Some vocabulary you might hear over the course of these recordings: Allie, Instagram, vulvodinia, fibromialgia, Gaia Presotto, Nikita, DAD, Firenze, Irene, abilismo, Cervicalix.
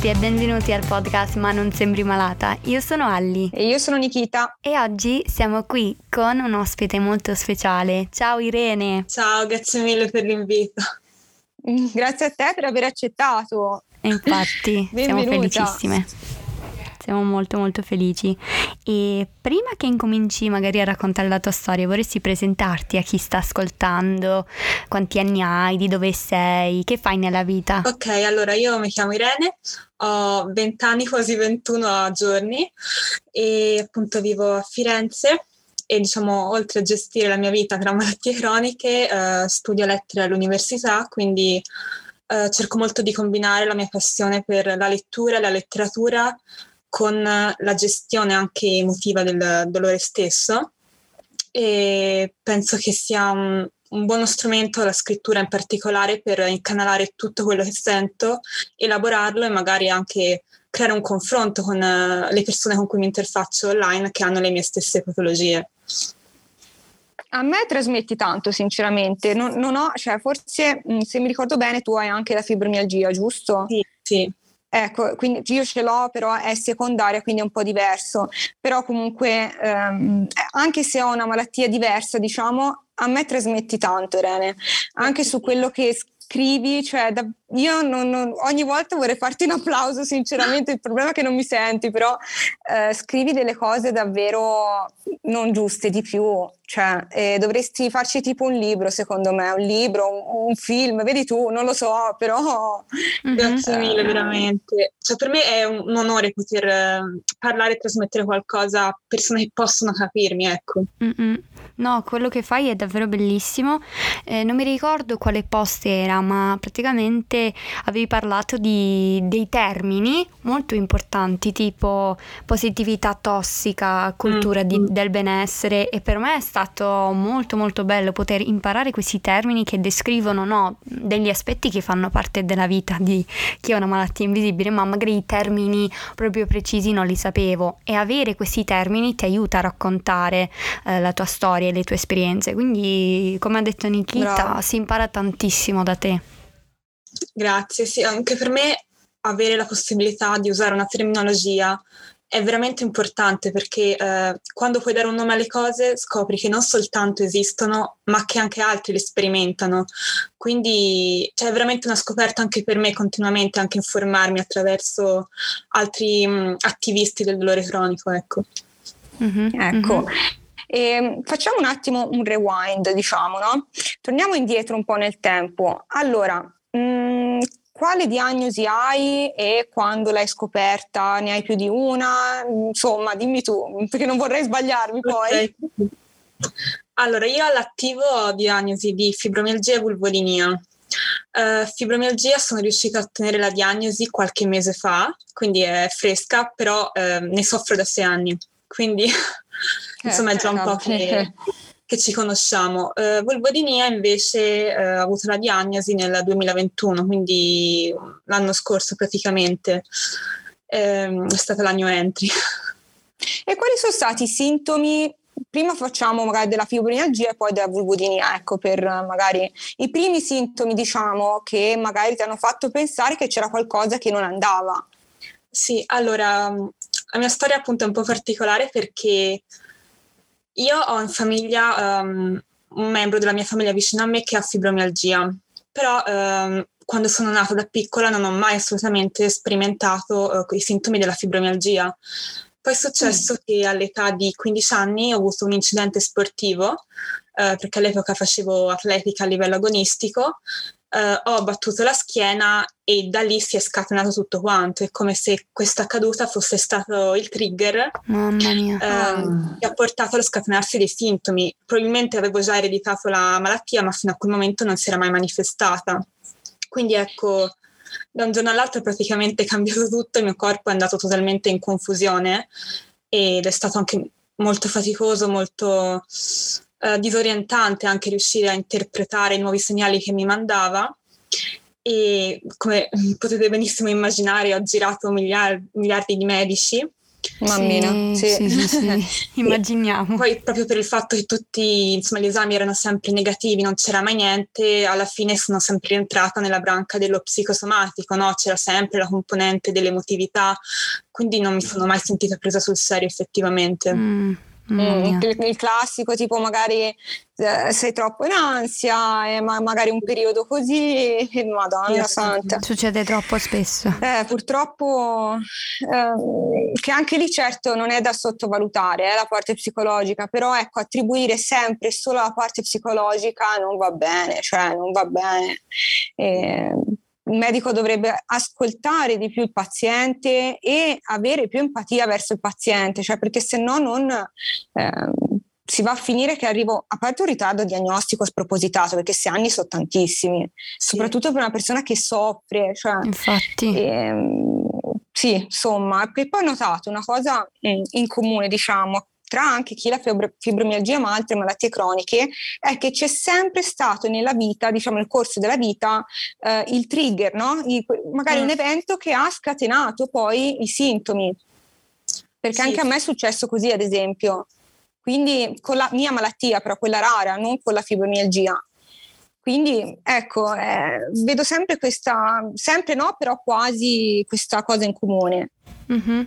tutti e benvenuti al podcast Ma non sembri malata. Io sono Allie. E io sono Nikita. E oggi siamo qui con un ospite molto speciale. Ciao Irene. Ciao, grazie mille per l'invito. Grazie a te per aver accettato. E infatti, siamo felicissime. Siamo molto felici. E prima che incominci magari a raccontare la tua storia, vorresti presentarti a chi sta ascoltando? Quanti anni hai? Di dove sei? Che fai nella vita? Ok, allora io mi chiamo Irene, ho 20 anni, quasi 21 giorni, e appunto vivo a Firenze e diciamo oltre a gestire la mia vita tra malattie croniche studio lettere all'università, quindi cerco molto di combinare la mia passione per la lettura e la letteratura con la gestione anche emotiva del dolore stesso, e penso che sia un buono strumento la scrittura in particolare per incanalare tutto quello che sento, elaborarlo e magari anche creare un confronto con le persone con cui mi interfaccio online che hanno le mie stesse patologie. A me trasmetti tanto, sinceramente. Non ho, cioè, forse se mi ricordo bene tu hai anche la fibromialgia, giusto? Sì. Ecco, quindi io ce l'ho, però è secondaria, quindi è un po' diverso, però comunque anche se ho una malattia diversa, diciamo, a me trasmetti tanto, Irene, anche su quello che scrivi, cioè io non ogni volta vorrei farti un applauso, sinceramente. Il problema è che non mi senti, però scrivi delle cose davvero non giuste, di più, cioè dovresti farci tipo un libro, secondo me, un libro, un film, vedi tu, non lo so, però grazie mille, veramente, cioè per me è un onore poter parlare e trasmettere qualcosa a persone che possono capirmi, ecco. No, quello che fai è davvero bellissimo. Non mi ricordo quale post era, ma praticamente avevi parlato dei termini molto importanti tipo positività tossica, cultura del benessere, e per me è stato molto bello poter imparare questi termini che descrivono, no, degli aspetti che fanno parte della vita di chi ha una malattia invisibile, ma magari i termini proprio precisi non li sapevo, e avere questi termini ti aiuta a raccontare la tua storia e le tue esperienze, quindi come ha detto Nikita, bravo, si impara tantissimo da te. Grazie, sì, anche per me avere la possibilità di usare una terminologia è veramente importante, perché quando puoi dare un nome alle cose scopri che non soltanto esistono, ma che anche altri li sperimentano, quindi cioè, è veramente una scoperta anche per me continuamente, anche informarmi attraverso altri attivisti del dolore cronico, ecco. E facciamo un attimo un rewind, diciamo, no? Torniamo indietro un po' nel tempo. Allora, quale diagnosi hai e quando l'hai scoperta? Ne hai più di una? Insomma, dimmi tu, perché non vorrei sbagliarmi poi. Okay. Allora, io all'attivo ho diagnosi di fibromialgia e vulvodinia. Fibromialgia sono riuscita a ottenere la diagnosi qualche mese fa, quindi è fresca, però ne soffro da 6 anni, quindi insomma è già un po' che ci conosciamo. Vulvodinia invece ha avuto la diagnosi nel 2021, quindi l'anno scorso praticamente, è stata la new entry. E quali sono stati i sintomi? Prima facciamo magari della fibromialgia e poi della vulvodinia, ecco, per magari i primi sintomi, diciamo, che magari ti hanno fatto pensare che c'era qualcosa che non andava. Sì, allora la mia storia appunto è un po' particolare, perché io ho in famiglia un membro della mia famiglia vicino a me che ha fibromialgia, però quando sono nata da piccola non ho mai assolutamente sperimentato i sintomi della fibromialgia. Poi è successo che all'età di 15 anni ho avuto un incidente sportivo, perché all'epoca facevo atletica a livello agonistico, ho battuto la schiena e da lì si è scatenato tutto quanto. È come se questa caduta fosse stato il trigger, mamma mia, che ha portato allo scatenarsi dei sintomi. Probabilmente avevo già ereditato la malattia, ma fino a quel momento non si era mai manifestata, quindi ecco, da un giorno all'altro praticamente è cambiato tutto, il mio corpo è andato totalmente in confusione ed è stato anche molto faticoso, molto disorientante anche riuscire a interpretare i nuovi segnali che mi mandava, e come potete benissimo immaginare ho girato miliardi di medici Mammina, sì. Immaginiamo. Poi proprio per il fatto che tutti, insomma, gli esami erano sempre negativi, non c'era mai niente, alla fine sono sempre rientrata nella branca dello psicosomatico, no? C'era sempre la componente dell'emotività, quindi non mi sono mai sentita presa sul serio effettivamente. Il classico tipo magari sei troppo in ansia e magari un periodo così, madonna santa, succede troppo spesso, purtroppo, che anche lì certo non è da sottovalutare, la parte psicologica, però ecco, attribuire sempre solo la parte psicologica non va bene, cioè non va bene. Il medico dovrebbe ascoltare di più il paziente e avere più empatia verso il paziente, cioè perché se no non si va a finire che arrivo, a parte un ritardo diagnostico spropositato, perché 6 anni sono tantissimi, soprattutto per una persona che soffre. Cioè, infatti. Sì, insomma, e poi ho notato una cosa in comune, diciamo, tra anche chi la fibromialgia ma altre malattie croniche, è che c'è sempre stato nella vita, diciamo nel corso della vita, il trigger, no? Magari un evento che ha scatenato poi i sintomi, perché anche a me è successo così, ad esempio, quindi con la mia malattia, però quella rara, non con la fibromialgia. Quindi ecco, vedo sempre questa, sempre no, però quasi questa cosa in comune.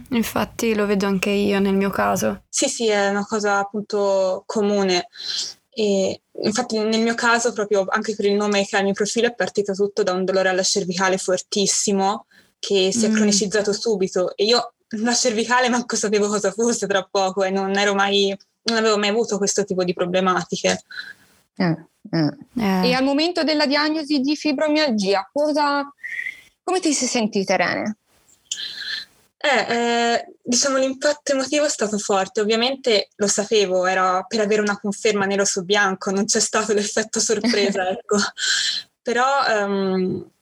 Infatti lo vedo anche io nel mio caso. Sì, è una cosa appunto comune. E infatti nel mio caso, proprio anche per il nome che ha il mio profilo, è partito tutto da un dolore alla cervicale fortissimo che si è cronicizzato subito. E io la cervicale manco sapevo cosa fosse tra poco, e non avevo mai avuto questo tipo di problematiche. E al momento della diagnosi di fibromialgia, come ti sei sentita, Irene? Diciamo l'impatto emotivo è stato forte, ovviamente lo sapevo, era per avere una conferma nero su bianco, non c'è stato l'effetto sorpresa, ecco. Però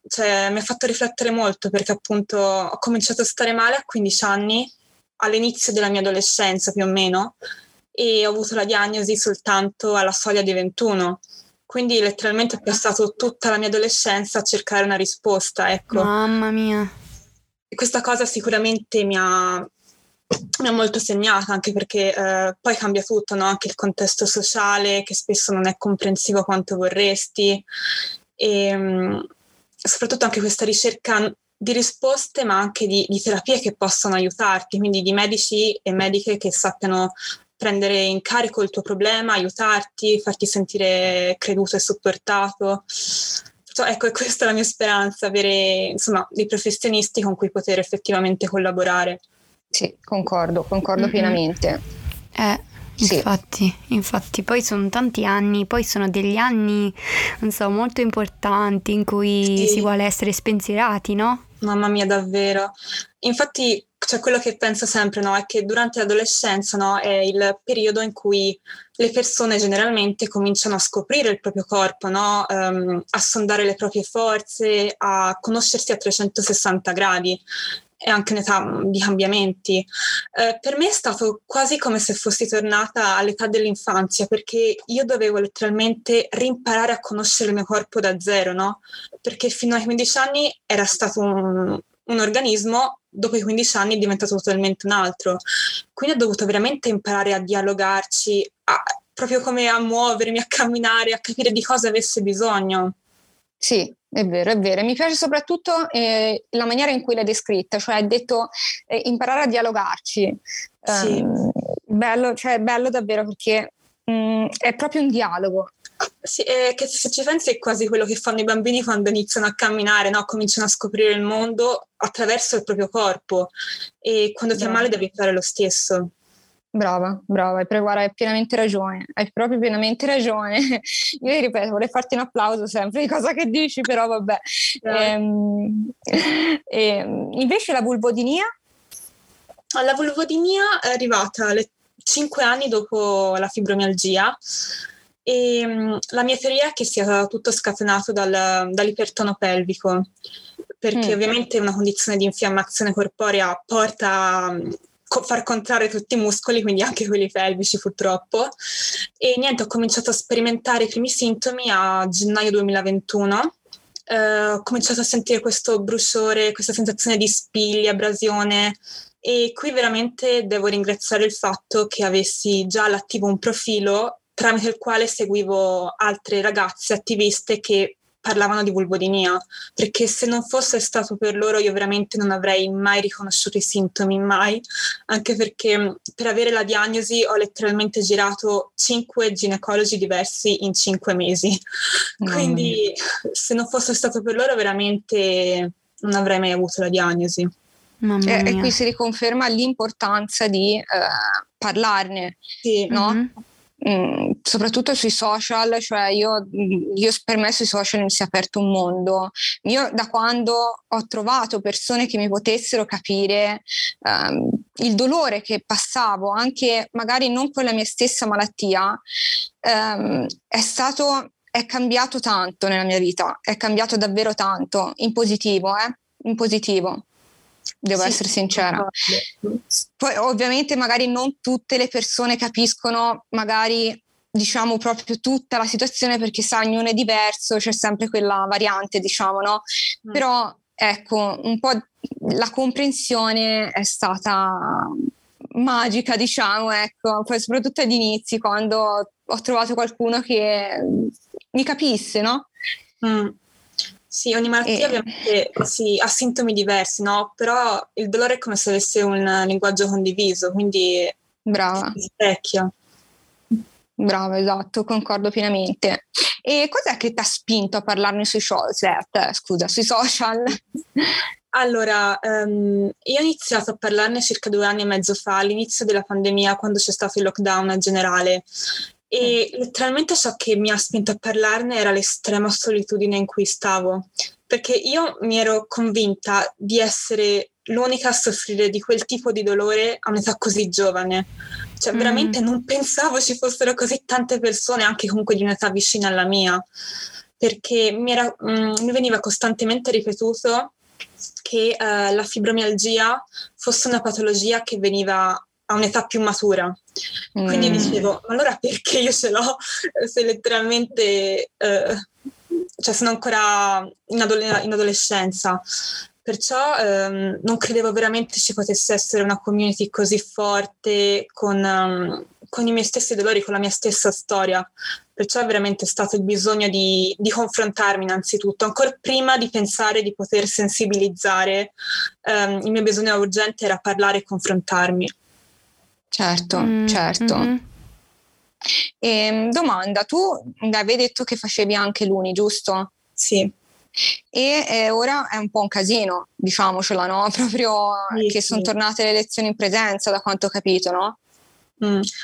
cioè, mi ha fatto riflettere molto, perché appunto ho cominciato a stare male a 15 anni, all'inizio della mia adolescenza più o meno, e ho avuto la diagnosi soltanto alla soglia di 21. Quindi letteralmente ho passato tutta la mia adolescenza a cercare una risposta, ecco. Mamma mia. E questa cosa sicuramente mi ha molto segnata, anche perché poi cambia tutto, no? Anche il contesto sociale, che spesso non è comprensivo quanto vorresti, e soprattutto anche questa ricerca di risposte, ma anche di terapie che possono aiutarti, quindi di medici e mediche che sappiano prendere in carico il tuo problema, aiutarti, farti sentire creduto e supportato. Cioè, ecco, questa è la mia speranza, avere insomma dei professionisti con cui poter effettivamente collaborare. Sì, concordo pienamente. Infatti, poi sono tanti anni, poi sono degli anni, non so, molto importanti in cui si vuole essere spensierati, no? Mamma mia, davvero. Infatti, cioè, quello che penso sempre, no, è che durante l'adolescenza, no, è il periodo in cui le persone generalmente cominciano a scoprire il proprio corpo, no, a sondare le proprie forze, a conoscersi a 360 gradi, e anche un'età di cambiamenti. Per me è stato quasi come se fossi tornata all'età dell'infanzia, perché io dovevo letteralmente rimparare a conoscere il mio corpo da zero, no? Perché fino ai 15 anni era stato un organismo, dopo i 15 anni è diventato totalmente un altro. Quindi ho dovuto veramente imparare a dialogarci, proprio come a muovermi, a camminare, a capire di cosa avesse bisogno. Sì, è vero. Mi piace soprattutto la maniera in cui l'hai descritta, cioè hai detto imparare a dialogarci. Sì. Bello, cioè è bello davvero, perché è proprio un dialogo. Sì, che se ci pensi è quasi quello che fanno i bambini quando iniziano a camminare, no? Cominciano a scoprire il mondo attraverso il proprio corpo, e quando ti è male devi fare lo stesso. Brava, guarda, hai proprio pienamente ragione. Io ripeto, vorrei farti un applauso sempre di cosa che dici, però vabbè. Invece la vulvodinia? La vulvodinia è arrivata 5 anni dopo la fibromialgia, e la mia teoria è che sia tutto scatenato dall'ipertono pelvico, perché ovviamente una condizione di infiammazione corporea porta a far contrarre tutti i muscoli, quindi anche quelli pelvici purtroppo. E niente, ho cominciato a sperimentare i primi sintomi a gennaio 2021. Ho cominciato a sentire questo bruciore, questa sensazione di spilli, abrasione, e qui veramente devo ringraziare il fatto che avessi già all'attivo un profilo tramite il quale seguivo altre ragazze attiviste che parlavano di vulvodinia, perché se non fosse stato per loro io veramente non avrei mai riconosciuto i sintomi, mai, anche perché per avere la diagnosi ho letteralmente girato 5 ginecologi diversi in 5 mesi, quindi se non fosse stato per loro veramente non avrei mai avuto la diagnosi. E qui si riconferma l'importanza di parlarne, sì. No? Mm-hmm. Soprattutto sui social, cioè io per me sui social mi si è aperto un mondo. Io da quando ho trovato persone che mi potessero capire il dolore che passavo, anche magari non con la mia stessa malattia, è cambiato tanto nella mia vita, è cambiato davvero tanto, in positivo, devo essere sincera. Poi ovviamente magari non tutte le persone capiscono magari, diciamo, proprio tutta la situazione, perché sa, ognuno è diverso, c'è sempre quella variante, diciamo, no? Però ecco, un po' la comprensione è stata magica, diciamo, ecco. Poi soprattutto agli inizi, quando ho trovato qualcuno che mi capisse, no? Sì, ogni malattia ovviamente ha sintomi diversi, no? Però il dolore è come se avesse un linguaggio condiviso, quindi si specchia. Brava, esatto, concordo pienamente. E cos'è che ti ha spinto a parlarne sui social? Sui social? Allora, io ho iniziato a parlarne circa 2 anni e mezzo fa, all'inizio della pandemia, quando c'è stato il lockdown generale. E letteralmente ciò che mi ha spinto a parlarne era l'estrema solitudine in cui stavo, perché io mi ero convinta di essere l'unica a soffrire di quel tipo di dolore a un'età così giovane, cioè veramente non pensavo ci fossero così tante persone anche comunque di un'età vicina alla mia, perché mi veniva costantemente ripetuto che la fibromialgia fosse una patologia che veniva a un'età più matura, quindi dicevo, ma allora perché io ce l'ho se letteralmente cioè sono ancora in adolescenza, perciò non credevo veramente ci potesse essere una community così forte con i miei stessi dolori, con la mia stessa storia, perciò è veramente stato il bisogno di confrontarmi innanzitutto, ancora prima di pensare di poter sensibilizzare, il mio bisogno urgente era parlare e confrontarmi. Certo. Mm-hmm. E, domanda, tu avevi detto che facevi anche l'uni, giusto? Sì. E ora è un po' un casino, diciamocela, no? Proprio sì, che sono tornate le lezioni in presenza, da quanto ho capito, no?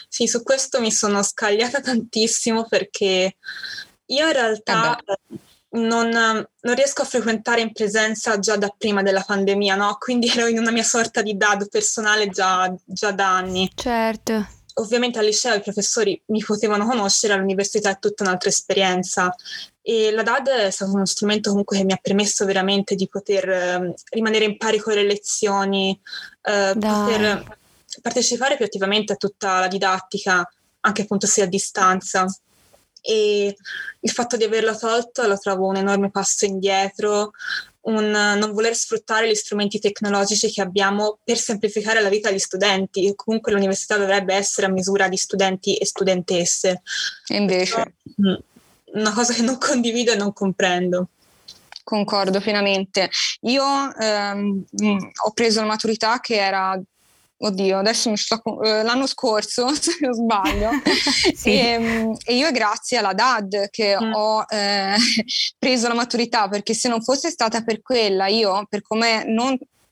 Sì, su questo mi sono scagliata tantissimo, perché io in realtà non riesco a frequentare in presenza già da prima della pandemia, no? Quindi ero in una mia sorta di dad personale già da anni. Certo. Ovviamente al liceo i professori mi potevano conoscere, all'università è tutta un'altra esperienza. E la DAD è stato uno strumento comunque che mi ha permesso veramente di poter rimanere in pari con le lezioni, poter partecipare più attivamente a tutta la didattica, anche appunto se a distanza. E il fatto di averlo tolto lo trovo un enorme passo indietro, un non voler sfruttare gli strumenti tecnologici che abbiamo per semplificare la vita agli studenti. Comunque l'università dovrebbe essere a misura di studenti e studentesse. E invece una cosa che non condivido e non comprendo. Concordo pienamente. Io ho preso la maturità che era... Oddio, adesso l'anno scorso, se non sbaglio, sì. E io grazie alla DAD che ho preso la maturità, perché se non fosse stata per quella, io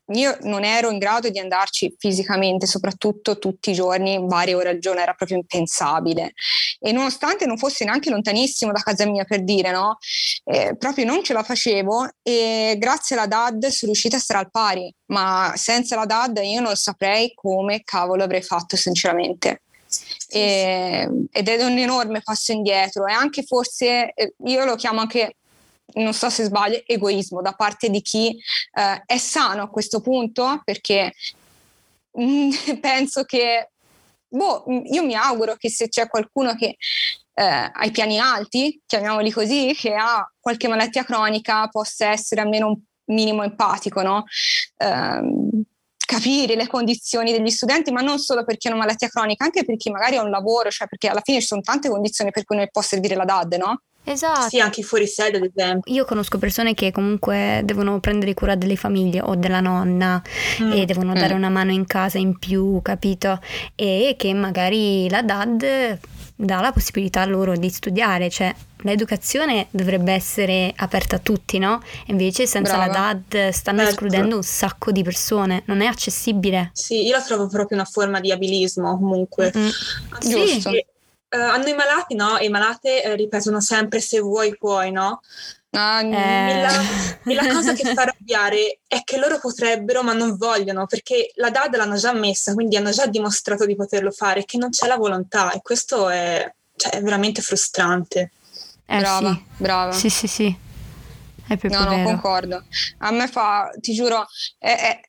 non ero in grado di andarci fisicamente, soprattutto tutti i giorni, varie ore al giorno, era proprio impensabile. E nonostante non fosse neanche lontanissimo da casa mia, per dire, no? Proprio non ce la facevo, e grazie alla DAD sono riuscita a stare al pari, ma senza la DAD io non saprei come cavolo avrei fatto, sinceramente. Ed è un enorme passo indietro, e anche forse, io lo chiamo anche, non so se sbaglio, egoismo da parte di chi è sano a questo punto, perché penso che io mi auguro che se c'è qualcuno che ai piani alti, chiamiamoli così, che ha qualche malattia cronica, possa essere almeno un minimo empatico, no? capire le condizioni degli studenti, ma non solo perché è una malattia cronica, anche perché magari ha un lavoro, cioè perché alla fine ci sono tante condizioni per cui non può servire la DAD, no? Esatto. Sì, anche i fuori sede, ad esempio. Io conosco persone che comunque devono prendere cura delle famiglie o della nonna e devono dare una mano in casa in più, capito? E che magari la DAD dà la possibilità a loro di studiare, cioè l'educazione dovrebbe essere aperta a tutti, no? Invece senza la DAD stanno escludendo un sacco di persone, non è accessibile. Sì, io la trovo proprio una forma di abilismo comunque. Giusto. Sì. Hanno i malati, no? E i malate ripetono sempre se vuoi puoi, no? La cosa che fa arrabbiare è che loro potrebbero ma non vogliono, perché la DAD l'hanno già messa, quindi hanno già dimostrato di poterlo fare, che non c'è la volontà, e questo è veramente frustrante. Brava. Sì. È proprio vero. Concordo. A me fa, ti giuro, è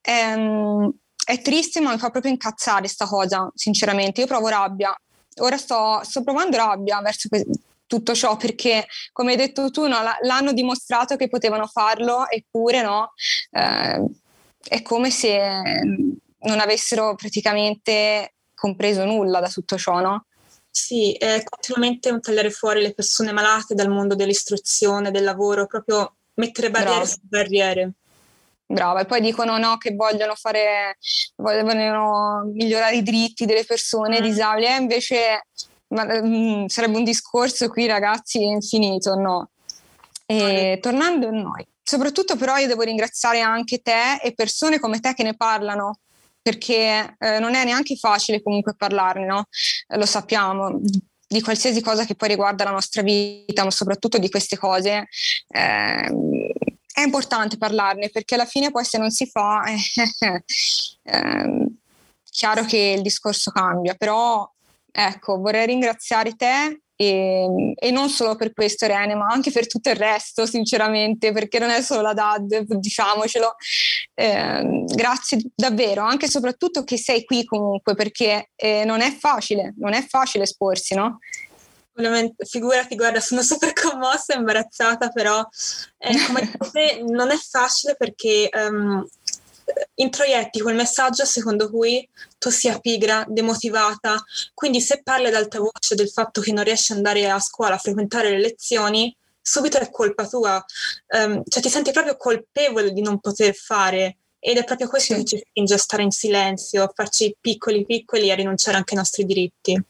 triste, ma mi fa proprio incazzare sta cosa, sinceramente. Io provo rabbia. Ora sto provando rabbia verso tutto ciò, perché come hai detto tu, no, l'hanno dimostrato che potevano farlo, eppure no, è come se non avessero praticamente compreso nulla da tutto ciò, no? Sì, è continuamente un tagliare fuori le persone malate dal mondo dell'istruzione, del lavoro, proprio mettere barriere su barriere. Brava, e poi dicono no, che vogliono migliorare i diritti delle persone disabili, invece sarebbe un discorso qui, ragazzi, infinito, no? E tornando a noi, soprattutto però io devo ringraziare anche te e persone come te che ne parlano, perché non è neanche facile comunque parlarne, no? Lo sappiamo, di qualsiasi cosa che poi riguarda la nostra vita, ma soprattutto di queste cose, è importante parlarne, perché alla fine poi se non si fa chiaro che il discorso cambia, però ecco, vorrei ringraziare te e non solo per questo, Irene, ma anche per tutto il resto, sinceramente, perché non è solo la DAD, diciamocelo. Grazie davvero, anche e soprattutto che sei qui comunque, perché non è facile esporsi, no? Figurati, guarda, sono super commossa e imbarazzata, però come dice, non è facile, perché introietti quel messaggio secondo cui tu sia pigra, demotivata, quindi se parli ad alta voce del fatto che non riesci ad andare a scuola, a frequentare le lezioni, subito è colpa tua, cioè ti senti proprio colpevole di non poter fare, ed è proprio questo che ci spinge a stare in silenzio, a farci piccoli piccoli e a rinunciare anche ai nostri diritti.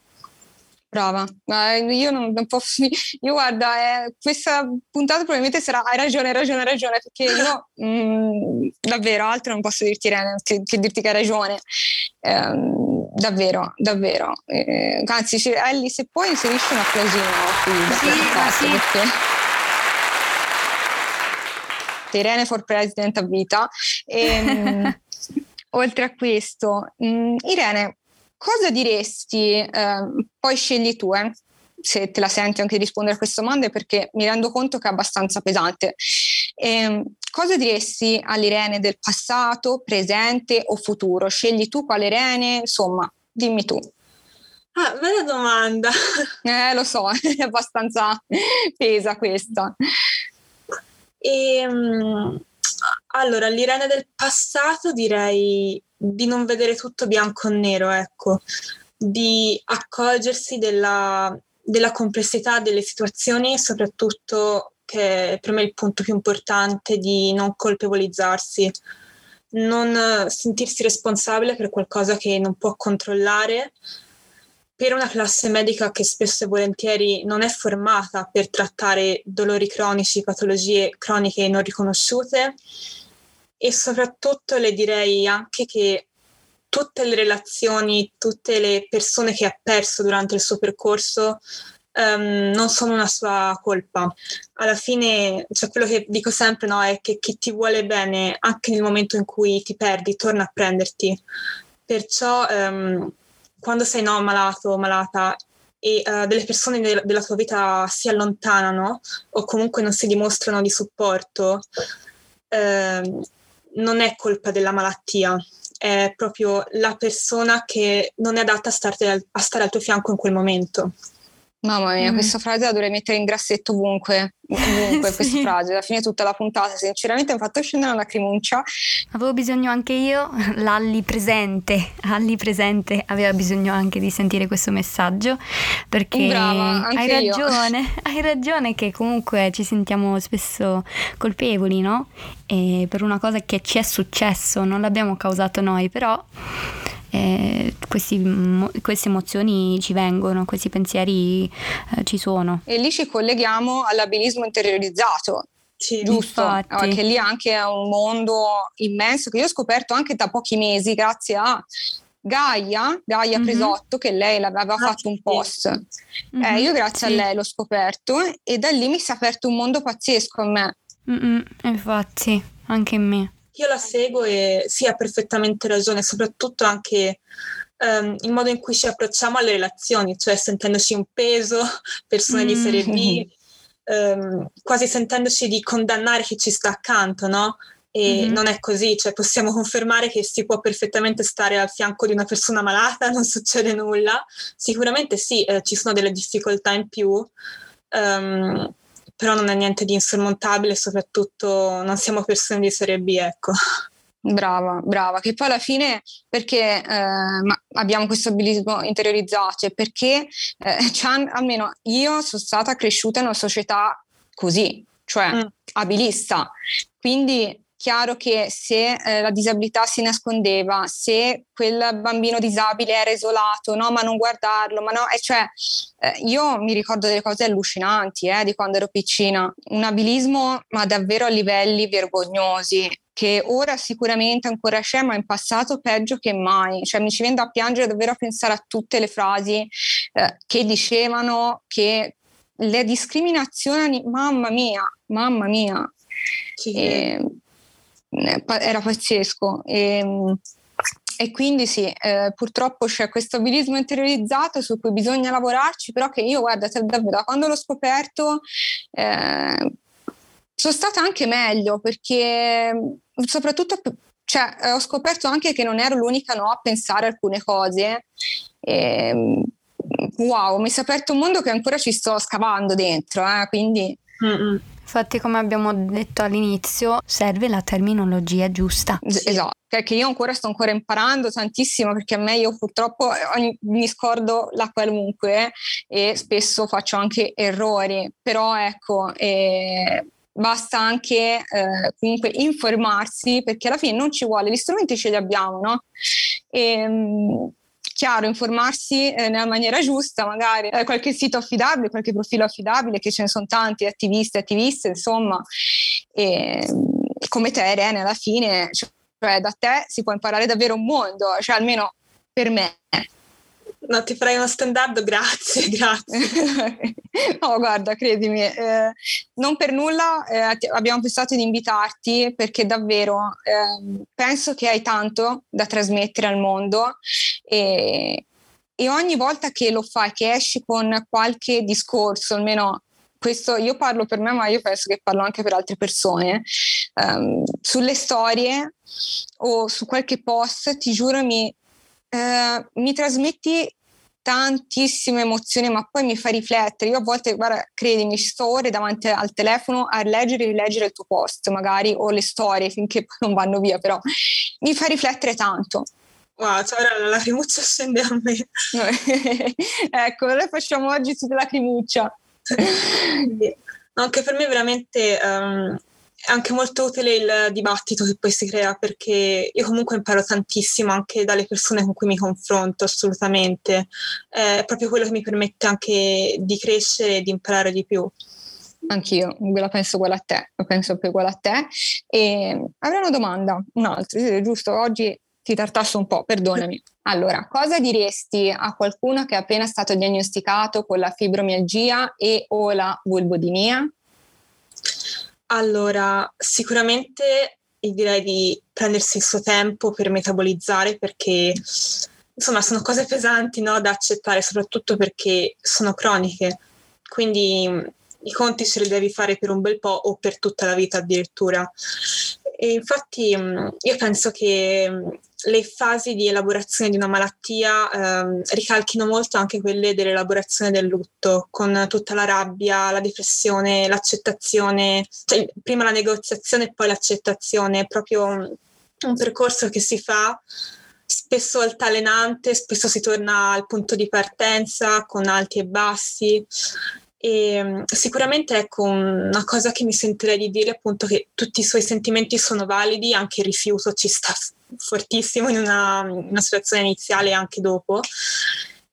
Brava, ma io non posso. Io guarda, questa puntata probabilmente sarà hai ragione, perché io davvero altro non posso dirti, Irene, che dirti che hai ragione. Davvero. Anzi, Ellie, se puoi inserisci una frasina qui. Perché Irene for President a vita. Oltre a questo, Irene, cosa diresti, poi scegli tu, se te la senti anche rispondere a questa domanda, perché mi rendo conto che è abbastanza pesante. Cosa diresti all'Irene del passato, presente o futuro? Scegli tu quale Irene, insomma, dimmi tu. Ah, bella domanda. Lo so, è abbastanza pesa questa. Allora, l'Irene del passato direi di non vedere tutto bianco o nero, ecco, di accorgersi della complessità delle situazioni, e soprattutto, che per me è il punto più importante, di non colpevolizzarsi, non sentirsi responsabile per qualcosa che non può controllare, per una classe medica che spesso e volentieri non è formata per trattare dolori cronici, patologie croniche non riconosciute. E soprattutto le direi anche che tutte le relazioni, tutte le persone che ha perso durante il suo percorso non sono una sua colpa. Alla fine, cioè, quello che dico sempre, no, è che chi ti vuole bene anche nel momento in cui ti perdi torna a prenderti. Perciò quando sei malato o malata e delle persone della tua vita si allontanano o comunque non si dimostrano di supporto, non è colpa della malattia, è proprio la persona che non è adatta a stare al tuo fianco in quel momento. Mamma mia, questa frase la dovrei mettere in grassetto ovunque sì. Questa frase, alla fine tutta la puntata, sinceramente mi ha fatto scendere una lacrimuccia. Avevo bisogno anche io, l'Allie presente aveva bisogno anche di sentire questo messaggio, perché brava, anche hai ragione che comunque ci sentiamo spesso colpevoli, no? E per una cosa che ci è successo, non l'abbiamo causato noi, però... Queste emozioni ci vengono, questi pensieri ci sono. E lì ci colleghiamo all'abilismo interiorizzato. Sì, giusto, che lì anche è un mondo immenso che io ho scoperto anche da pochi mesi grazie a Gaia Presotto, che lei l'aveva fatto un post. Io grazie a lei l'ho scoperto e da lì mi si è aperto un mondo pazzesco a me. Infatti, anche a me. Io la seguo e sì, ha perfettamente ragione, soprattutto anche il modo in cui ci approcciamo alle relazioni, cioè sentendoci un peso, persone di serie B, quasi sentendoci di condannare chi ci sta accanto, no? E non è così, cioè possiamo confermare che si può perfettamente stare al fianco di una persona malata, non succede nulla. Sicuramente sì, ci sono delle difficoltà in più, però non è niente di insormontabile, soprattutto non siamo persone di serie B, ecco. Brava, che poi alla fine perché abbiamo questo abilismo interiorizzato, perché almeno io sono stata cresciuta in una società così, cioè abilista, quindi chiaro che se la disabilità si nascondeva, se quel bambino disabile era isolato, no, ma non guardarlo, ma no, io mi ricordo delle cose allucinanti di quando ero piccina, un abilismo ma davvero a livelli vergognosi, che ora sicuramente ancora c'è, ma in passato peggio che mai, cioè mi ci viene da piangere davvero a pensare a tutte le frasi che dicevano, che le discriminazioni, mamma mia. Sì. Era pazzesco e quindi sì, purtroppo c'è questo abilismo interiorizzato su cui bisogna lavorarci, però che io, guarda, da quando l'ho scoperto sono stata anche meglio, perché soprattutto ho scoperto anche che non ero l'unica a pensare alcune cose e, wow, mi si è aperto un mondo che ancora ci sto scavando dentro, quindi... Mm-mm. Infatti, come abbiamo detto all'inizio, serve la terminologia giusta. Esatto, perché io sto ancora imparando tantissimo, perché a me, io purtroppo mi scordo la qualunque e spesso faccio anche errori, però ecco... Basta anche comunque informarsi, perché alla fine non ci vuole, gli strumenti ce li abbiamo, no? Chiaro, informarsi nella maniera giusta, magari qualche sito affidabile, qualche profilo affidabile, che ce ne sono tanti, attiviste, insomma, come te, Irene, alla fine, cioè da te si può imparare davvero un mondo, cioè almeno per me. No, ti farei uno stand-up, grazie. No, guarda, credimi, non per nulla abbiamo pensato di invitarti, perché davvero penso che hai tanto da trasmettere al mondo e ogni volta che lo fai, che esci con qualche discorso, almeno questo io parlo per me, ma io penso che parlo anche per altre persone, sulle storie o su qualche post, ti giuro mi trasmetti tantissime emozioni, ma poi mi fa riflettere. Io a volte, guarda, credimi, sto ore davanti al telefono a leggere e rileggere il tuo post, magari, o le storie, finché non vanno via, però mi fa riflettere tanto. Wow, cioè ora la lacrimuccia scende a me. Ecco, noi facciamo oggi sulla lacrimuccia. Anche per me veramente... è anche molto utile il dibattito che poi si crea, perché io comunque imparo tantissimo anche dalle persone con cui mi confronto, assolutamente. È proprio quello che mi permette anche di crescere e di imparare di più. Anch'io, la penso uguale a te, E avrei una domanda, un'altra, giusto? Oggi ti tartasso un po', perdonami. Allora, cosa diresti a qualcuno che è appena stato diagnosticato con la fibromialgia e o la vulvodinia? Allora, sicuramente direi di prendersi il suo tempo per metabolizzare, perché insomma sono cose pesanti, no, da accettare, soprattutto perché sono croniche, quindi i conti ce li devi fare per un bel po' o per tutta la vita addirittura. E infatti io penso che le fasi di elaborazione di una malattia ricalchino molto anche quelle dell'elaborazione del lutto, con tutta la rabbia, la depressione, l'accettazione, cioè prima la negoziazione e poi l'accettazione, è proprio un percorso che si fa spesso altalenante, spesso si torna al punto di partenza con alti e bassi. E sicuramente, ecco, una cosa che mi sentirei di dire appunto che tutti i suoi sentimenti sono validi, anche il rifiuto ci sta fortissimo in una situazione iniziale e anche dopo.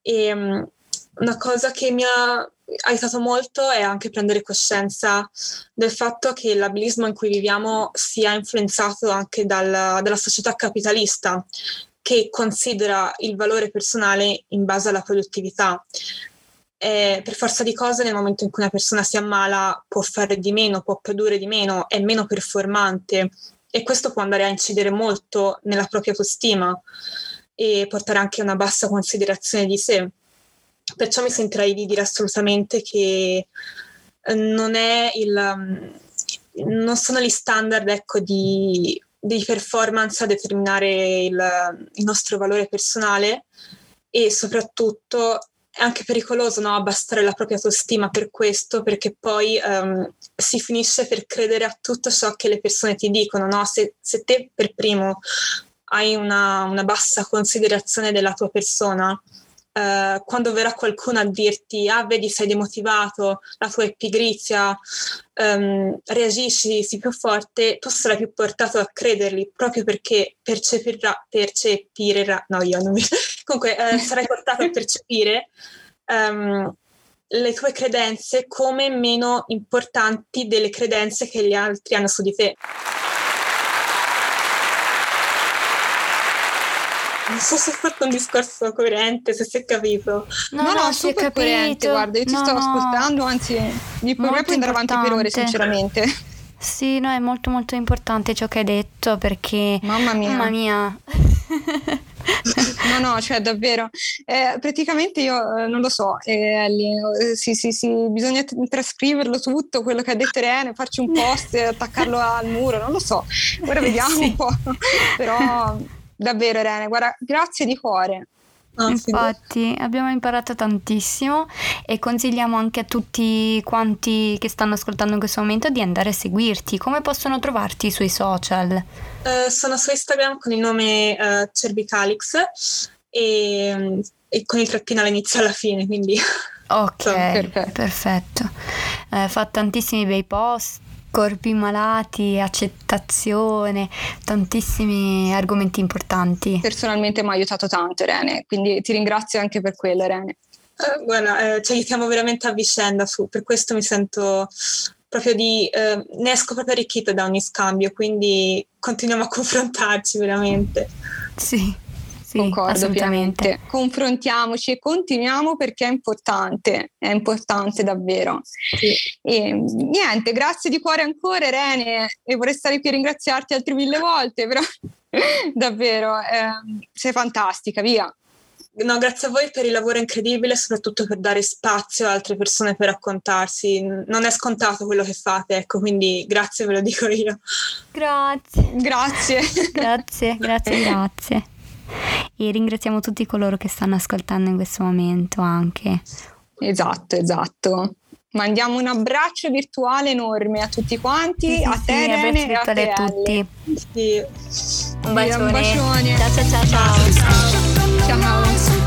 E una cosa che mi ha aiutato molto è anche prendere coscienza del fatto che l'abilismo in cui viviamo sia influenzato anche dalla società capitalista, che considera il valore personale in base alla produttività. Per forza di cose, nel momento in cui una persona si ammala può fare di meno, può produrre di meno, è meno performante, e questo può andare a incidere molto nella propria autostima e portare anche a una bassa considerazione di sé. Perciò mi sentirei di dire assolutamente che non sono gli standard, ecco, di performance a determinare il nostro valore personale, e soprattutto è anche pericoloso, no, abbassare la propria autostima per questo, perché poi si finisce per credere a tutto ciò che le persone ti dicono, no? Se te per primo hai una bassa considerazione della tua persona, quando verrà qualcuno a dirti vedi sei demotivato, la tua è pigrizia, reagisci, sii più forte, tu sarai più portato a crederli, proprio perché sarai portato a percepire le tue credenze come meno importanti delle credenze che gli altri hanno su di te. Non so se ho fatto un discorso coerente, se si è capito. No, super coerente, guarda, io ti stavo ascoltando, anzi mi potrebbe andare avanti per ore, sinceramente. Sì, no, è molto molto importante ciò che hai detto, perché mamma mia. no, cioè davvero, praticamente io non lo so, Allie, sì, bisogna trascriverlo tutto quello che ha detto Irene, farci un post e attaccarlo al muro, non lo so, ora vediamo un po'. Però davvero Irene, guarda, grazie di cuore. Infatti abbiamo imparato tantissimo e consigliamo anche a tutti quanti che stanno ascoltando in questo momento di andare a seguirti. Come possono trovarti sui social? Sono su Instagram con il nome Cervicalix e con il trattino all'inizio e alla fine, quindi ok, perfetto. Fa tantissimi bei post, corpi malati, accettazione, tantissimi argomenti importanti. Personalmente mi ha aiutato tanto Irene, quindi ti ringrazio anche per quello Irene. Guarda, ci aiutiamo veramente a vicenda, per questo mi sento proprio ne esco proprio arricchita da ogni scambio, quindi continuiamo a confrontarci veramente. Sì, concordo ovviamente. Confrontiamoci e continuiamo, perché è importante davvero. Sì. E niente, grazie di cuore ancora Irene, e vorrei stare qui a ringraziarti altre 1000 volte, però davvero sei fantastica, via. No, grazie a voi per il lavoro incredibile, soprattutto per dare spazio a altre persone per raccontarsi. Non è scontato quello che fate, ecco, quindi grazie, ve lo dico io. Grazie. grazie. E ringraziamo tutti coloro che stanno ascoltando in questo momento anche. Esatto. Mandiamo un abbraccio virtuale enorme a tutti quanti, a te Irene e a te Allie. Sì. Un bacione. Ciao.